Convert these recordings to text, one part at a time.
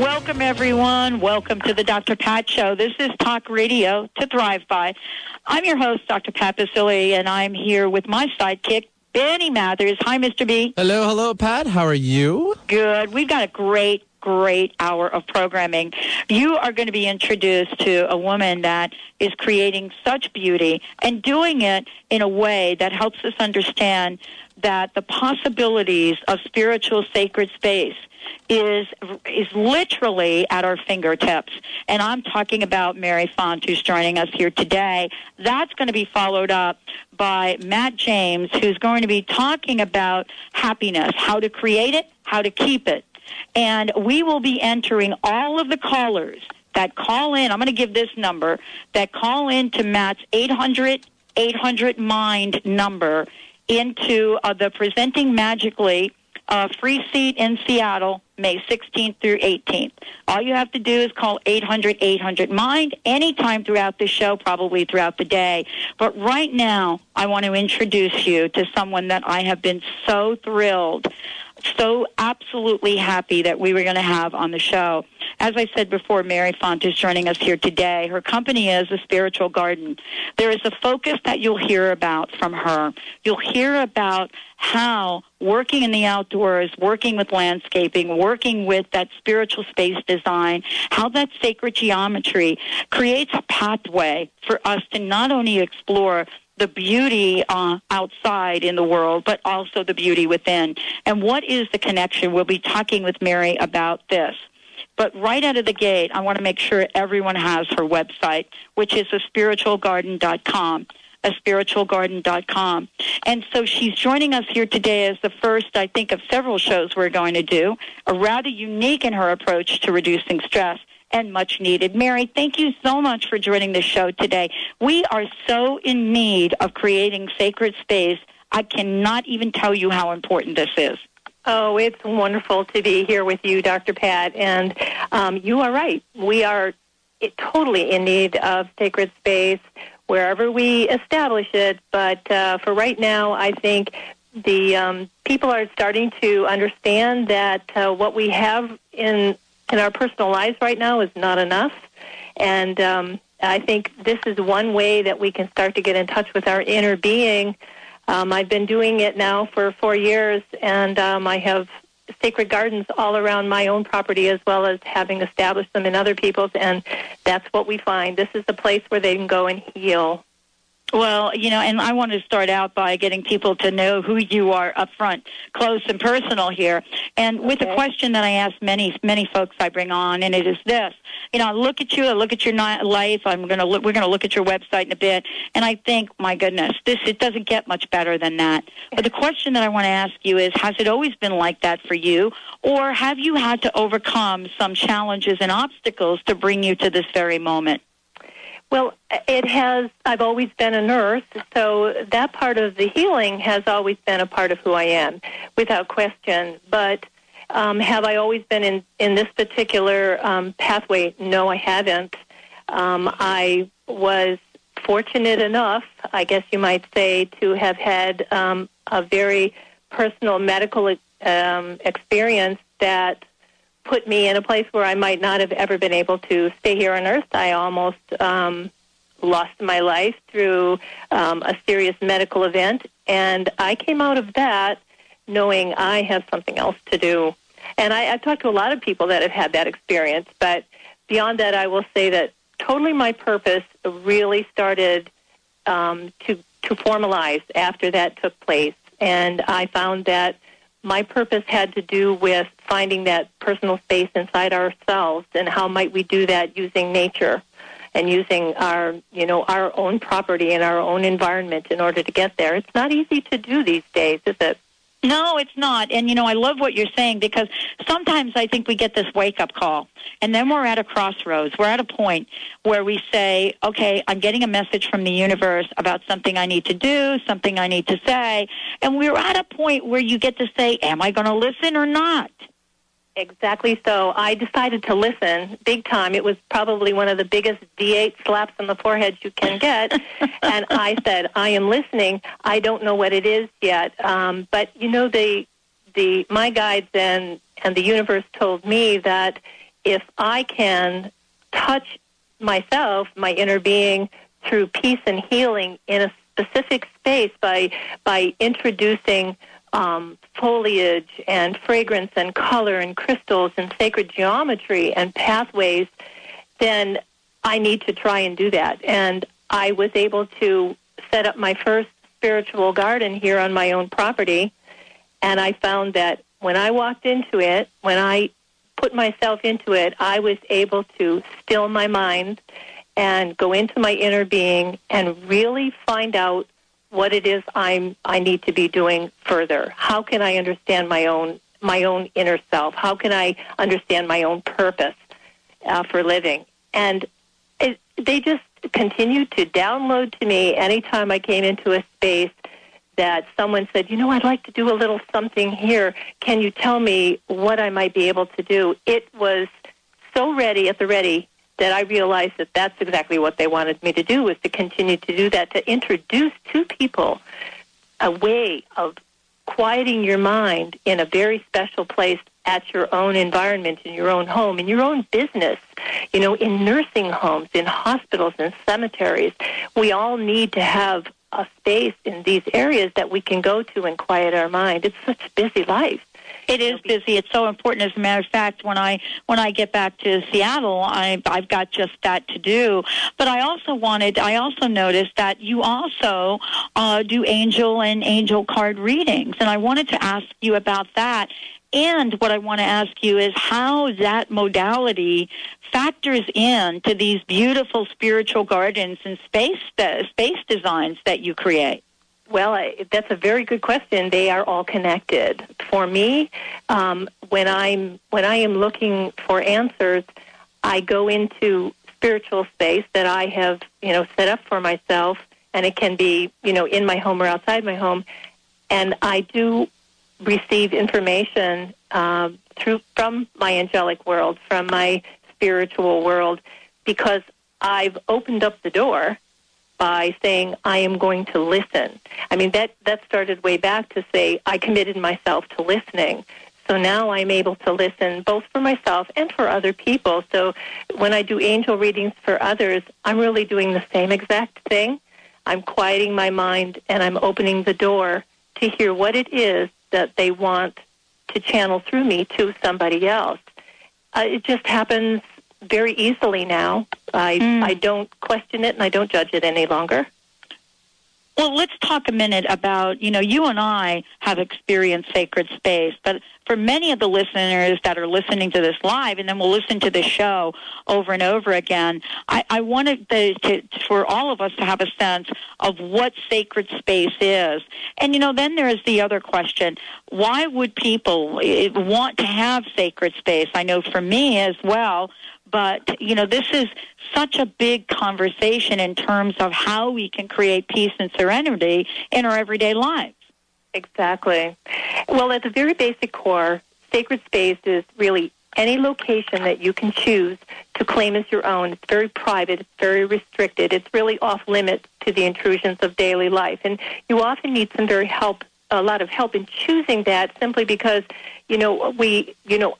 Welcome, everyone. Welcome to the Dr. Pat Show. This is Talk Radio to Thrive By. I'm your host, Dr. Pat Basile, and I'm here with my sidekick, Benny Mathers. Hi, Mr. B. Hello, hello, Pat. How are you? Good. We've got a great hour of programming. You are going to be introduced to a woman that is creating such beauty and doing it in a way that helps us understand that the possibilities of spiritual sacred space is literally at our fingertips. And I'm talking about Mary Font, who's joining us here today. That's going to be followed up by Matt James, who's going to be talking about happiness, how to create it, how to keep it. And we will be entering all of the callers that call in. I'm going to give this number, that call in to Matt's 800-800-MIND number into the Presenting Magically free seat in Seattle, May 16th through 18th. All you have to do is call 800-800-MIND anytime throughout the show, probably throughout the day. But right now, I want to introduce you to someone that I have been so thrilled, so absolutely happy that we were going to have on the show. As I said before, Mary Font is joining us here today. Her company is A Spiritual Garden. There is a focus that you'll hear about from her. You'll hear about how working in the outdoors, working with landscaping, working with that spiritual space design, how that sacred geometry creates a pathway for us to not only explore the beauty outside in the world, but also the beauty within. And what is the connection? We'll be talking with Mary about this. But right out of the gate, I want to make sure everyone has her website, which is aspiritualgarden.com, aspiritualgarden.com. And so she's joining us here today as the first, I think, of several shows we're going to do, a rather unique in her approach to reducing stress and much needed. Mary, thank you so much for joining the show today. We are so in need of creating sacred space. I cannot even tell you how important this is. Oh, it's wonderful to be here with you, Dr. Pat, and you are right. We are totally in need of sacred space wherever we establish it, but for right now, I think the people are starting to understand that what we have in our personal lives right now is not enough, and I think this is one way that we can start to get in touch with our inner being. I've been doing it now for 4 years, and I have sacred gardens all around my own property as well as having established them in other people's, and that's what we find. This is the place where they can go and heal. Well, you know, and I want to start out by getting people to know who you are up front, close and personal here. And with a question that I ask many folks I bring on, and it is this. You know, I look at you, I look at your life, we're going to look at your website in a bit, and I think, my goodness, it doesn't get much better than that. But the question that I want to ask you is, has it always been like that for you, or have you had to overcome some challenges and obstacles to bring you to this very moment? Well, it has. I've always been a nurse, so that part of the healing has always been a part of who I am, without question. But have I always been in this particular pathway? No, I haven't. I was fortunate enough, I guess you might say, to have had a very personal medical experience that put me in a place where I might not have ever been able to stay here on Earth. I almost lost my life through a serious medical event, and I came out of that knowing I have something else to do. And I've talked to a lot of people that have had that experience, but beyond that, I will say that totally my purpose really started to formalize after that took place, and I found that my purpose had to do with finding that personal space inside ourselves, and how might we do that using nature and using our own property and our own environment in order to get there. It's not easy to do these days, is it? No, it's not. And, you know, I love what you're saying, because sometimes I think we get this wake-up call, and then we're at a crossroads. We're at a point where we say, okay, I'm getting a message from the universe about something I need to do, something I need to say, and we're at a point where you get to say, am I going to listen or not? Exactly so. I decided to listen big time. It was probably one of the biggest D8 slaps on the forehead you can get. And I said, I am listening. I don't know what it is yet. But, you know, my guides and the universe told me that if I can touch myself, my inner being, through peace and healing in a specific space by introducing foliage and fragrance and color and crystals and sacred geometry and pathways, then I need to try and do that. And I was able to set up my first spiritual garden here on my own property, and I found that when I walked into it, when I put myself into it, I was able to still my mind and go into my inner being and really find out what it is I need to be doing further. How can I understand my own inner self? How can I understand my own purpose for living? And they just continued to download to me anytime I came into a space that someone said, you know, I'd like to do a little something here. Can you tell me what I might be able to do? It was so ready that I realized that that's exactly what they wanted me to do, was to continue to do that, to introduce to people a way of quieting your mind in a very special place at your own environment, in your own home, in your own business, you know, in nursing homes, in hospitals, in cemeteries. We all need to have a space in these areas that we can go to and quiet our mind. It's such a busy life. It is busy. It's so important. As a matter of fact, when I get back to Seattle, I've got just that to do. But I also noticed that you also do angel card readings, and I wanted to ask you about that. And what I want to ask you is how that modality factors in to these beautiful spiritual gardens and space designs that you create. Well, that's a very good question. They are all connected. For me, when I am looking for answers, I go into spiritual space that I have, you know, set up for myself, and it can be, you know, in my home or outside my home, and I do receive information from my angelic world, from my spiritual world, because I've opened up the door by saying, I am going to listen. I mean, that started way back to say, I committed myself to listening. So now I'm able to listen both for myself and for other people. So when I do angel readings for others, I'm really doing the same exact thing. I'm quieting my mind, and I'm opening the door to hear what it is that they want to channel through me to somebody else. It just happens very easily now. I don't question it, and I don't judge it any longer. Well, let's talk a minute about, you know, you and I have experienced sacred space, but for many of the listeners that are listening to this live, and then we'll listen to this show over and over again, I wanted for all of us to have a sense of what sacred space is. And, you know, then there is the other question. Why would people want to have sacred space? I know for me as well. But, you know, this is such a big conversation in terms of how we can create peace and serenity in our everyday lives. Exactly. Well, at the very basic core, sacred space is really any location that you can choose to claim as your own. It's very private. It's very restricted. It's really off limits to the intrusions of daily life. And you often need a lot of help in choosing that, simply because, you know,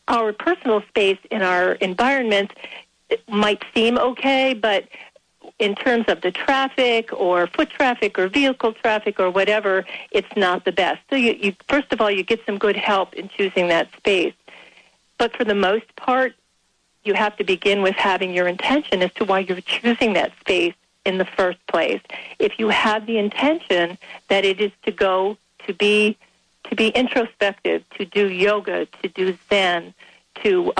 our personal space in our environment might seem okay, but in terms of the traffic or foot traffic or vehicle traffic or whatever, it's not the best. So you first of all, you get some good help in choosing that space. But for the most part, you have to begin with having your intention as to why you're choosing that space in the first place. If you have the intention that it is to go to be introspective, to do yoga, to do Zen, to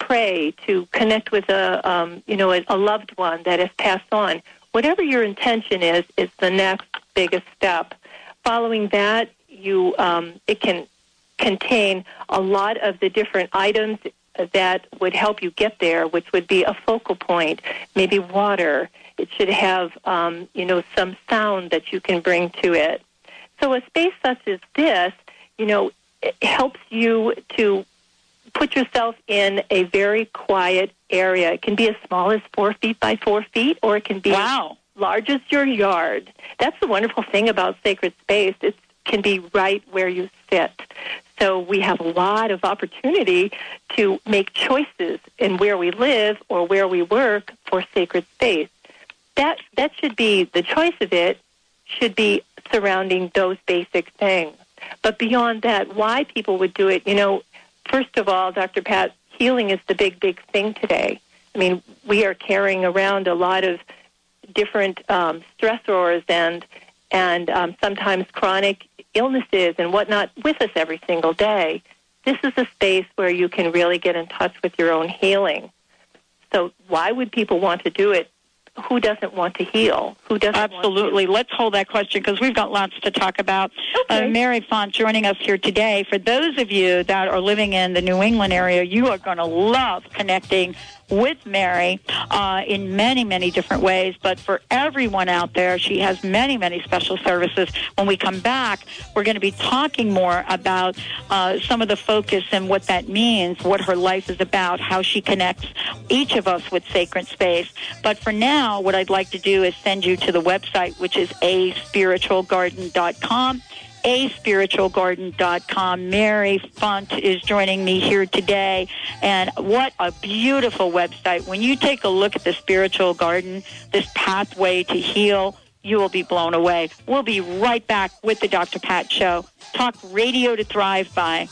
pray, to connect with a loved one that has passed on. Whatever your intention is the next biggest step. Following that, you it can contain a lot of the different items that would help you get there, which would be a focal point, maybe water. It should have, some sound that you can bring to it. So a space such as this, it helps you to put yourself in a very quiet area. It can be as small as 4 feet by 4 feet, or it can be as large as your yard. That's the wonderful thing about sacred space. It can be right where you sit. So we have a lot of opportunity to make choices in where we live or where we work for sacred space. That should be, the choice of it should be surrounding those basic things. But beyond that, why people would do it, first of all, Dr. Pat, healing is the big, big thing today. I mean, we are carrying around a lot of different stressors and sometimes chronic illnesses and whatnot with us every single day. This is a space where you can really get in touch with your own healing. So why would people want to do it? Who doesn't want to heal? Who doesn't? Absolutely. Let's hold that question because we've got lots to talk about. Okay. Mary Font joining us here today. For those of you that are living in the New England area, you are going to love connecting with Mary in many, many different ways. But for everyone out there, she has many, many special services. When we come back, we're going to be talking more about some of the focus and what that means, what her life is about, how she connects each of us with sacred space. But for now, what I'd like to do is send you to the website, which is aspiritualgarden.com. aspiritualgarden.com. Mary Font is joining me here today, and what a beautiful website. When you take a look at the spiritual garden, this pathway to heal, you will be blown away. We'll be right back with the Dr. Pat Show. Talk radio to thrive by.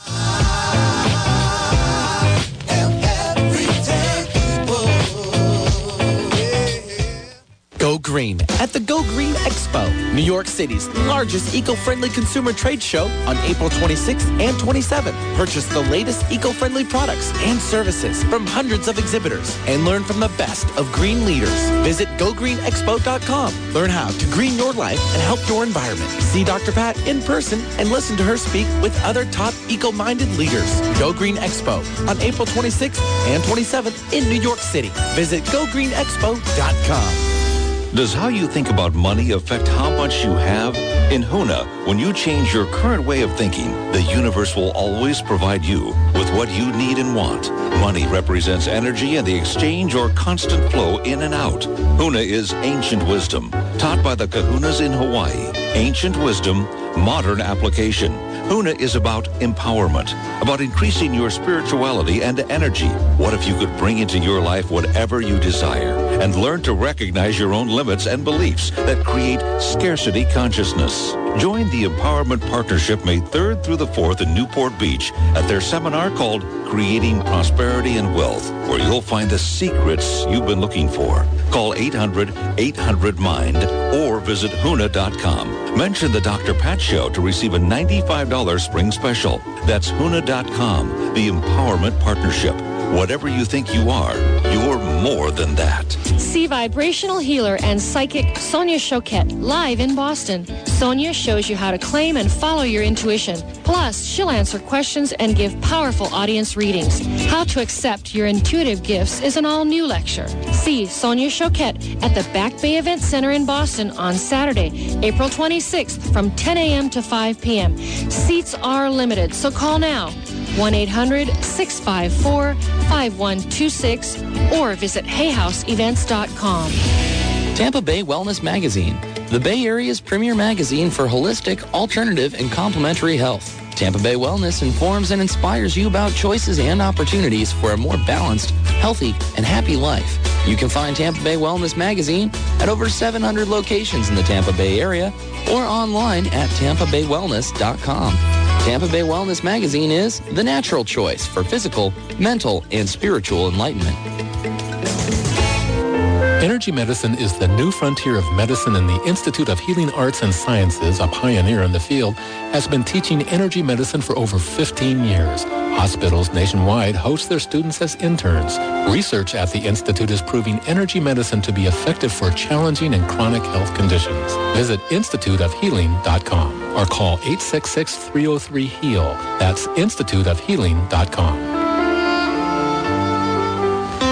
Go Green at the Go Green Expo, New York City's largest eco-friendly consumer trade show on April 26th and 27th. Purchase the latest eco-friendly products and services from hundreds of exhibitors and learn from the best of green leaders. Visit GoGreenExpo.com. Learn how to green your life and help your environment. See Dr. Pat in person and listen to her speak with other top eco-minded leaders. Go Green Expo on April 26th and 27th in New York City. Visit GoGreenExpo.com. Does how you think about money affect how much you have? In HUNA, when you change your current way of thinking, the universe will always provide you with what you need and want. Money represents energy and the exchange or constant flow in and out. HUNA is ancient wisdom, taught by the kahunas in Hawaii. Ancient wisdom, modern application. HUNA is about empowerment, about increasing your spirituality and energy. What if you could bring into your life whatever you desire and learn to recognize your own limits and beliefs that create scarcity consciousness? Join the Empowerment Partnership May 3rd through the 4th in Newport Beach at their seminar called Creating Prosperity and Wealth, where you'll find the secrets you've been looking for. Call 800-800-MIND or visit HUNA.com. Mention the Dr. Pat Show to receive a $95 spring special. That's HUNA.com, the Empowerment Partnership. Whatever you think you are, you're more than that. See vibrational healer and psychic Sonia Choquette live in Boston. Sonia shows you how to claim and follow your intuition. Plus, she'll answer questions and give powerful audience readings. How to accept your intuitive gifts is an all-new lecture. See Sonia Choquette at the Back Bay Event Center in Boston on Saturday, April 26th from 10 a.m. to 5 p.m. Seats are limited, so call now. 1-800-654-5126 or visit hayhouseevents.com. Tampa Bay Wellness Magazine, the Bay Area's premier magazine for holistic, alternative, and complementary health. Tampa Bay Wellness informs and inspires you about choices and opportunities for a more balanced, healthy, and happy life. You can find Tampa Bay Wellness Magazine at over 700 locations in the Tampa Bay area or online at tampabaywellness.com. Tampa Bay Wellness Magazine is the natural choice for physical, mental, and spiritual enlightenment. Energy medicine is the new frontier of medicine, and the Institute of Healing Arts and Sciences, a pioneer in the field, has been teaching energy medicine for over 15 years. Hospitals nationwide host their students as interns. Research at the Institute is proving energy medicine to be effective for challenging and chronic health conditions. Visit instituteofhealing.com. or call 866-303-HEAL. That's instituteofhealing.com.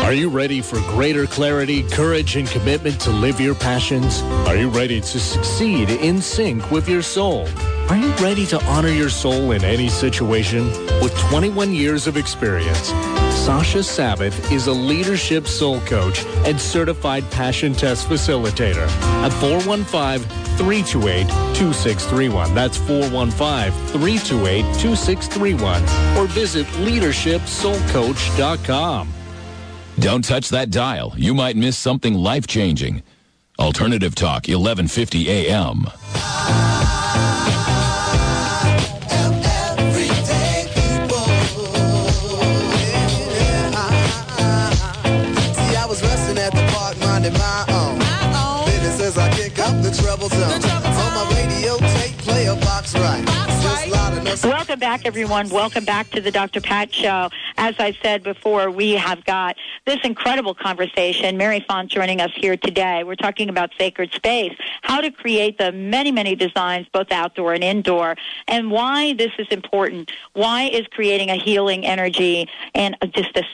Are you ready for greater clarity, courage, and commitment to live your passions? Are you ready to succeed in sync with your soul? Are you ready to honor your soul in any situation? With 21 years of experience, Sasha Sabbath is a leadership soul coach and certified passion test facilitator at 415-328-2631. That's 415-328-2631. Or visit leadershipsoulcoach.com. Don't touch that dial. You might miss something life-changing. Alternative Talk, 1150 AM. See, I was resting at the park, minding my own. Business as I kick up the trouble zone. On my radio tape, play a box right. Welcome back, everyone. Welcome back to the Dr. Pat Show. As I said before, we have got this incredible conversation. Mary Font joining us here today. We're talking about sacred space, how to create the many, many designs, both outdoor and indoor, and why this is important. Why is creating a healing energy and just this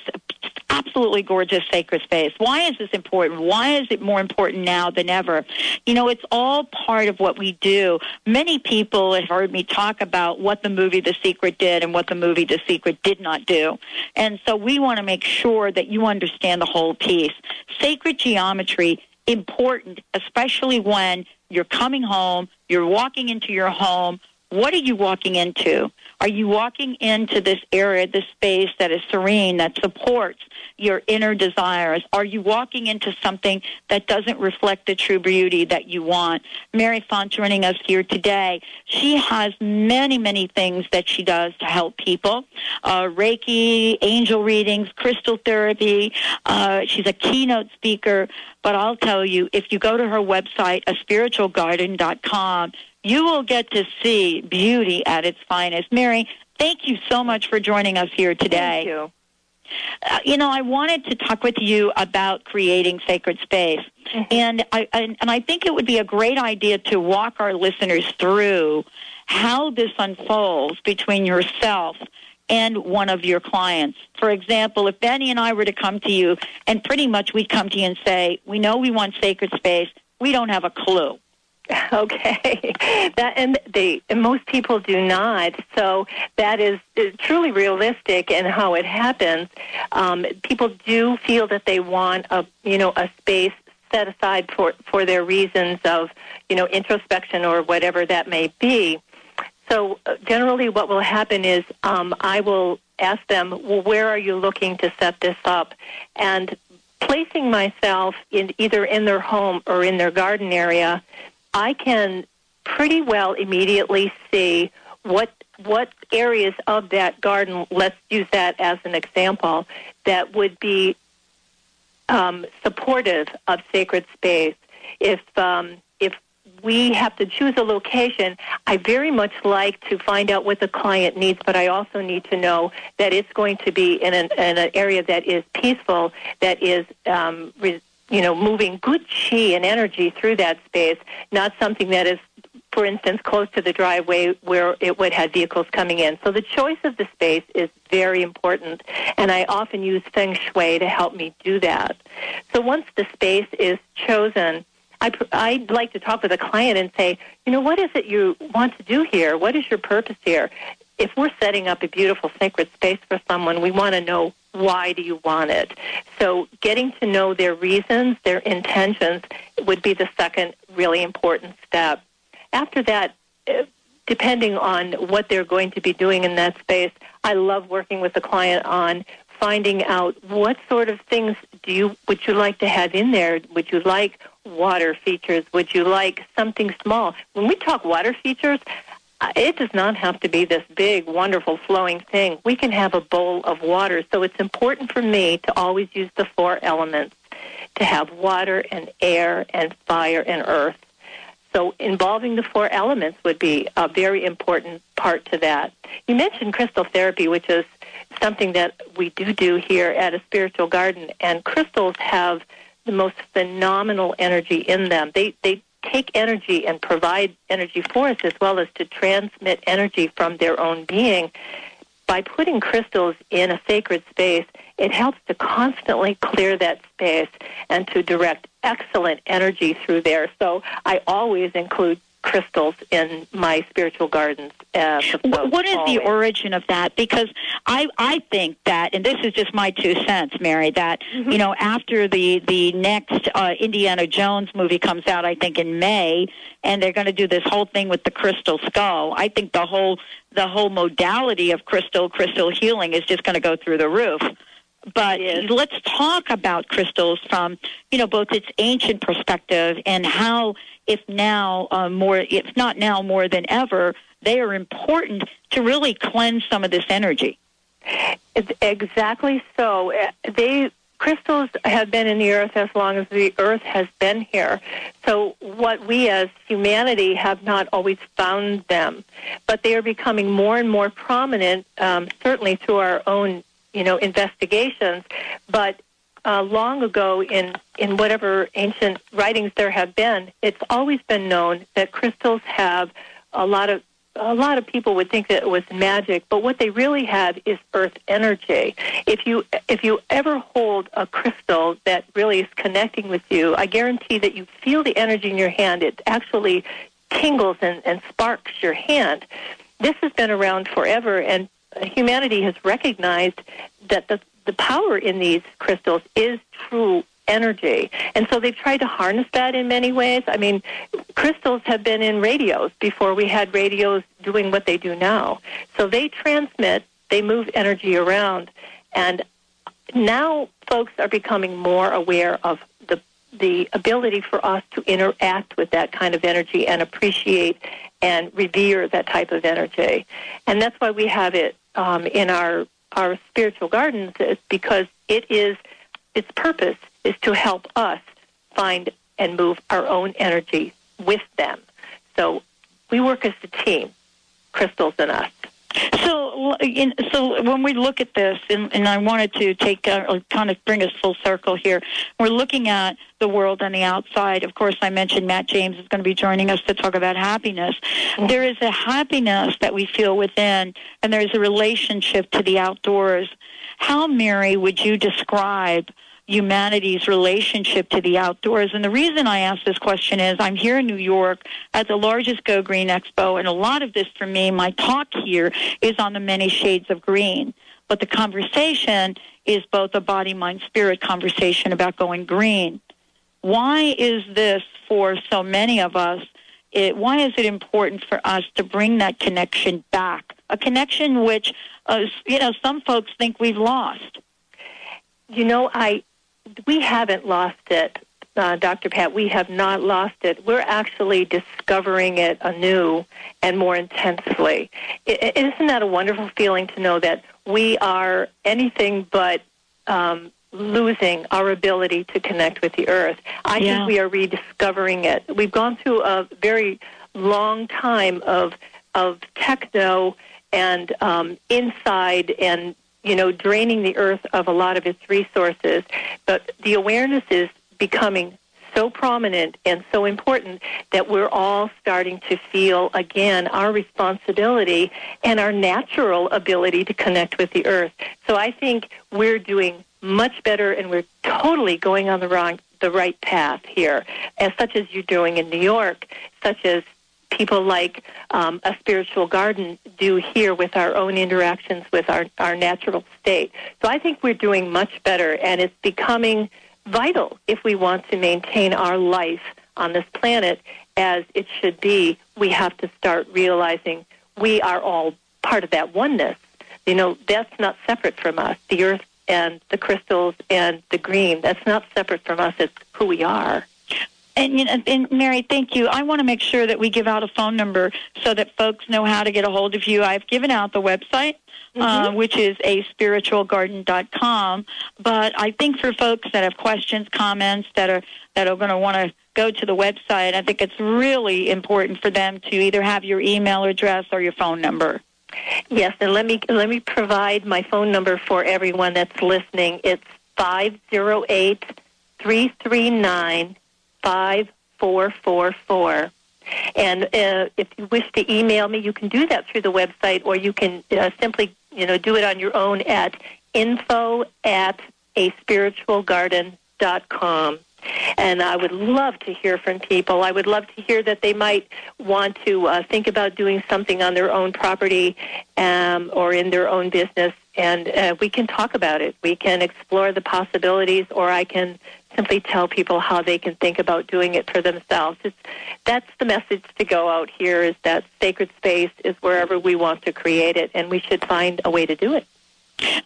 absolutely gorgeous sacred space? Why is this important? Why is it more important now than ever? You know, it's all part of what we do. Many people have heard me talk about what the movie The Secret did and what the movie The Secret did not do. And so we want to make sure that you understand the whole piece. Sacred geometry, important, especially when you're coming home, you're walking into your home. What are you walking into? Are you walking into this area, this space that is serene, that supports your inner desires? Are you walking into something that doesn't reflect the true beauty that you want? Mary Font joining us here today. She has many, many things that she does to help people. Reiki, angel readings, crystal therapy. She's a keynote speaker. But I'll tell you, if you go to her website, aspiritualgarden.com, you will get to see beauty at its finest. Mary, thank you so much for joining us here today. Thank you. You know, I wanted to talk with you about creating sacred space, and I think it would be a great idea to walk our listeners through how this unfolds between yourself and one of your clients. For example, if Benny and I were to come to you, and pretty much we'd come to you and say, we know we want sacred space, we don't have a clue. Okay, and most people do not. So that is truly realistic in how it happens. People do feel that they want a space set aside for their reasons of introspection or whatever that may be. So generally, what will happen is I will ask them, well, where are you looking to set this up, and placing myself in either in their home or in their garden area. I can pretty well immediately see what areas of that garden, let's use that as an example, that would be supportive of sacred space. If we have to choose a location, I very much like to find out what the client needs, but I also need to know that it's going to be in an area that is peaceful, that is moving good chi and energy through that space, not something that is, for instance, close to the driveway where it would have vehicles coming in. So the choice of the space is very important, and I often use Feng Shui to help me do that. So once the space is chosen, I'd like to talk with a client and say, what is it you want to do here? What is your purpose here? If we're setting up a beautiful sacred space for someone, we want to know, why do you want it? So getting to know their reasons, their intentions, would be the second really important step. After that, depending on what they're going to be doing in that space, I love working with the client on finding out what sort of things would you like to have in there? Would you like water features? Would you like something small? When we talk water features, it does not have to be this big, wonderful, flowing thing. We can have a bowl of water. So it's important for me to always use the four elements, to have water and air and fire and earth. So involving the four elements would be a very important part to that. You mentioned crystal therapy, which is something that we do here at A Spiritual Garden, and crystals have the most phenomenal energy in them. They take energy and provide energy for us, as well as to transmit energy from their own being. By putting crystals in a sacred space, it helps to constantly clear that space and to direct excellent energy through there. So I always include crystals in my spiritual gardens. What is the origin of that? Because I think that, and this is just my 2 cents, Mary, that, you know, after the next Indiana Jones movie comes out, I think in May, and they're going to do this whole thing with the crystal skull, I think the whole modality of crystal healing is just going to go through the roof. But let's talk about crystals from, you know, both its ancient perspective and how, if not now more than ever, they are important to really cleanse some of this energy. Exactly so. Crystals have been in the earth as long as the earth has been here. So what we as humanity have not always found them, but they are becoming more and more prominent, certainly through our own, you know, investigations. But long ago, in whatever ancient writings there have been, it's always been known that crystals have a lot of people would think that it was magic, but what they really had is earth energy. If you ever hold a crystal that really is connecting with you, I guarantee that you feel the energy in your hand. It actually tingles and sparks your hand. This has been around forever, and humanity has recognized that the power in these crystals is true energy. And so they've tried to harness that in many ways. I mean, crystals have been in radios before we had radios doing what they do now. So they transmit, they move energy around. And now folks are becoming more aware of the ability for us to interact with that kind of energy and appreciate and revere that type of energy. And that's why we have it in our spiritual gardens, is because its purpose is to help us find and move our own energy with them. So we work as a team, crystals and us. So when we look at this, and I wanted to take kind of bring us full circle here, we're looking at the world on the outside. Of course, I mentioned Matt James is going to be joining us to talk about happiness. Mm-hmm. There is a happiness that we feel within, and there's a relationship to the outdoors. How, Mary, would you describe humanity's relationship to the outdoors? And the reason I ask this question is I'm here in New York at the largest Go Green Expo, and a lot of this for me, my talk here, is on the many shades of green. But the conversation is both a body, mind, spirit conversation about going green. Why is this for so many of us? Why is it important for us to bring that connection back? A connection which, you know, some folks think we've lost. You know, we haven't lost it, Dr. Pat. We have not lost it. We're actually discovering it anew and more intensely. Isn't that a wonderful feeling to know that we are anything but losing our ability to connect with the earth? I think we are rediscovering it. We've gone through a very long time of techno and inside and, you know, draining the earth of a lot of its resources. But the awareness is becoming so prominent and so important that we're all starting to feel, again, our responsibility and our natural ability to connect with the earth. So I think we're doing much better, and we're totally going on the right path here, as such as you're doing in New York, such as people like A Spiritual Garden do here with our own interactions with our natural state. So I think we're doing much better, and it's becoming vital if we want to maintain our life on this planet as it should be. We have to start realizing we are all part of that oneness. You know, that's not separate from us. The earth and the crystals and the green, that's not separate from us. It's who we are. And Mary, thank you. I want to make sure that we give out a phone number so that folks know how to get a hold of you. I've given out the website, which is aspiritualgarden.com. But I think for folks that have questions, comments, that are going to want to go to the website, I think it's really important for them to either have your email address or your phone number. Yes, and let me provide my phone number for everyone that's listening. It's 508-339-5444. 444. And if you wish to email me, you can do that through the website, or you can simply, do it on your own at info@aspiritualgarden.com. And I would love to hear from people. I would love to hear that they might want to think about doing something on their own property or in their own business, and we can talk about it. We can explore the possibilities, or I can simply tell people how they can think about doing it for themselves. That's the message to go out here, is that sacred space is wherever we want to create it, and we should find a way to do it.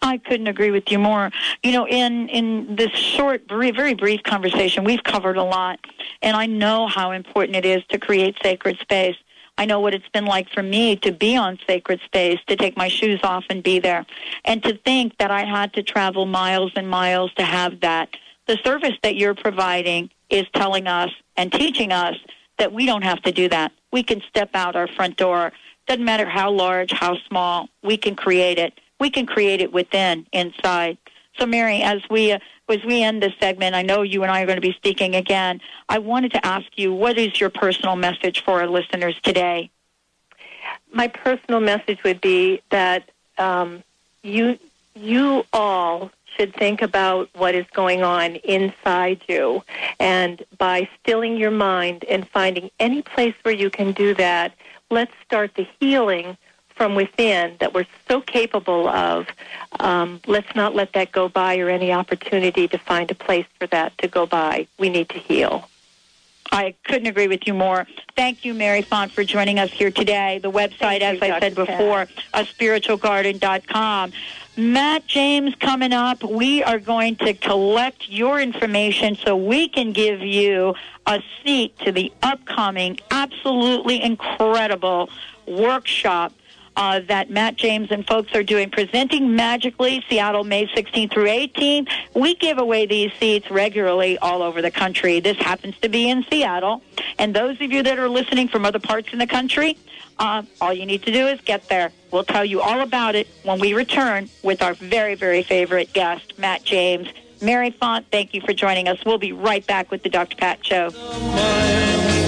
I couldn't agree with you more. In this short, very brief conversation, we've covered a lot, and I know how important it is to create sacred space. I know what it's been like for me to be on sacred space, to take my shoes off and be there, and to think that I had to travel miles and miles to have that. The service that you're providing is telling us and teaching us that we don't have to do that. We can step out our front door. Doesn't matter how large, how small, we can create it. We can create it within, inside. So, Mary, as we end this segment, I know you and I are going to be speaking again. I wanted to ask you, what is your personal message for our listeners today? My personal message would be that you all should think about what is going on inside you. And by stilling your mind and finding any place where you can do that, let's start the healing from within that we're so capable of. Let's not let that go by, or any opportunity to find a place for that to go by. We need to heal. I couldn't agree with you more. Thank you, Mary Font, for joining us here today. The website, as I said before, aspiritualgarden.com. Matt James, coming up, we are going to collect your information so we can give you a seat to the upcoming absolutely incredible workshop that Matt James and folks are doing, Presenting Magically, Seattle, May 16th through 18th. We give away these seats regularly all over the country. This happens to be in Seattle. And those of you that are listening from other parts in the country, all you need to do is get there. We'll tell you all about it when we return with our very, very favorite guest, Matt James. Mary Font, thank you for joining us. We'll be right back with the Dr. Pat Show.